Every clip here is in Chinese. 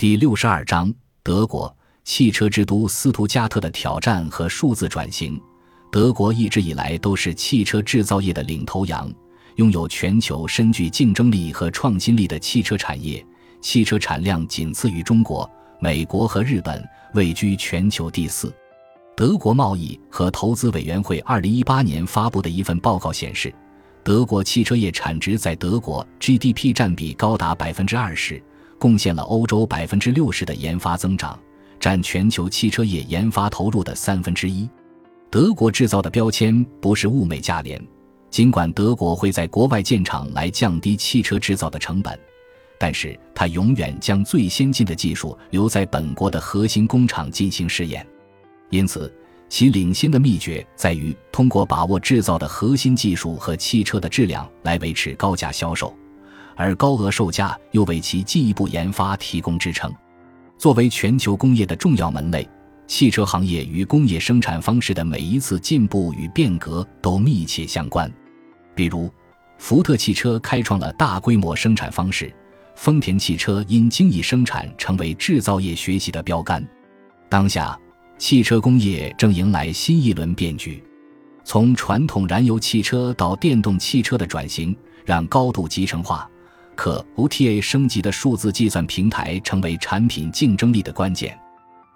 第62章德国汽车之都斯图加特的挑战和数字转型。德国一直以来都是汽车制造业的领头羊，拥有全球深具竞争力和创新力的汽车产业，汽车产量仅次于中国、美国和日本，位居全球第四。德国贸易和投资委员会2018年发布的一份报告显示，德国汽车业产值在德国 GDP 占比高达 20%，贡献了欧洲 60% 的研发增长，占全球汽车业研发投入的1/3。德国制造的标签不是物美价廉，尽管德国会在国外建厂来降低汽车制造的成本，但是它永远将最先进的技术留在本国的核心工厂进行试验。因此，其领先的秘诀在于通过把握制造的核心技术和汽车的质量来维持高价销售，而高额售价又为其进一步研发提供支撑。作为全球工业的重要门类，汽车行业与工业生产方式的每一次进步与变革都密切相关。比如，福特汽车开创了大规模生产方式，丰田汽车因精益生产成为制造业学习的标杆。当下，汽车工业正迎来新一轮变局，从传统燃油汽车到电动汽车的转型，让高度集成化可 OTA 升级的数字计算平台成为产品竞争力的关键。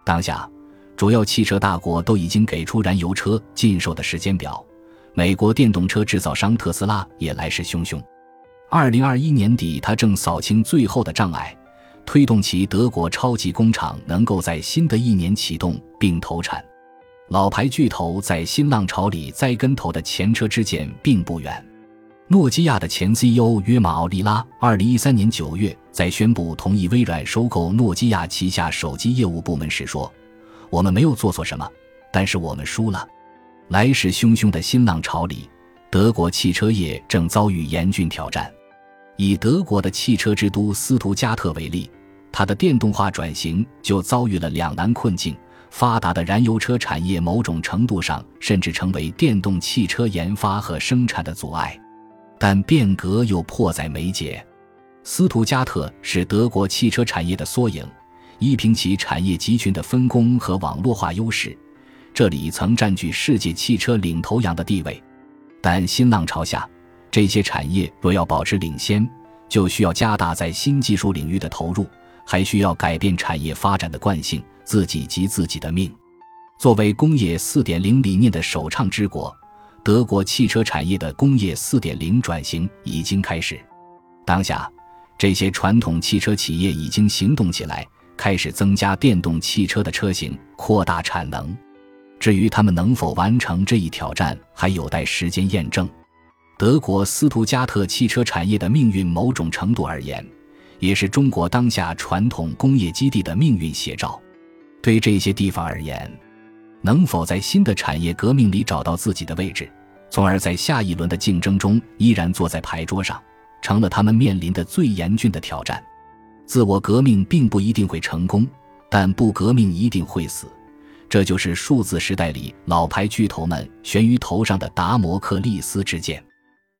当下，主要汽车大国都已经给出燃油车禁售的时间表，美国电动车制造商特斯拉也来势汹汹。2021年底，它正扫清最后的障碍，推动其德国超级工厂能够在新的一年启动并投产。老牌巨头在新浪潮里栽跟头的前车之鉴并不远。诺基亚的前 CEO 约马奥利拉2013年9月在宣布同意微软收购诺基亚旗下手机业务部门时说，我们没有做错什么，但是我们输了。来势汹汹的新浪潮里，德国汽车业正遭遇严峻挑战。以德国的汽车之都斯图加特为例，它的电动化转型就遭遇了两难困境，发达的燃油车产业某种程度上甚至成为电动汽车研发和生产的阻碍。但变革又迫在眉睫。斯图加特是德国汽车产业的缩影，依凭其产业集群的分工和网络化优势，这里曾占据世界汽车领头羊的地位。但新浪潮下，这些产业若要保持领先，就需要加大在新技术领域的投入，还需要改变产业发展的惯性，自己及自己的命。作为工业 4.0 理念的首倡之国，德国汽车产业的工业 4.0 转型已经开始。当下，这些传统汽车企业已经行动起来，开始增加电动汽车的车型，扩大产能。至于他们能否完成这一挑战，还有待时间验证。德国斯图加特汽车产业的命运，某种程度而言，也是中国当下传统工业基地的命运写照。对这些地方而言，能否在新的产业革命里找到自己的位置，从而在下一轮的竞争中依然坐在牌桌上，成了他们面临的最严峻的挑战。自我革命并不一定会成功，但不革命一定会死。这就是数字时代里老牌巨头们悬于头上的达摩克利斯之剑。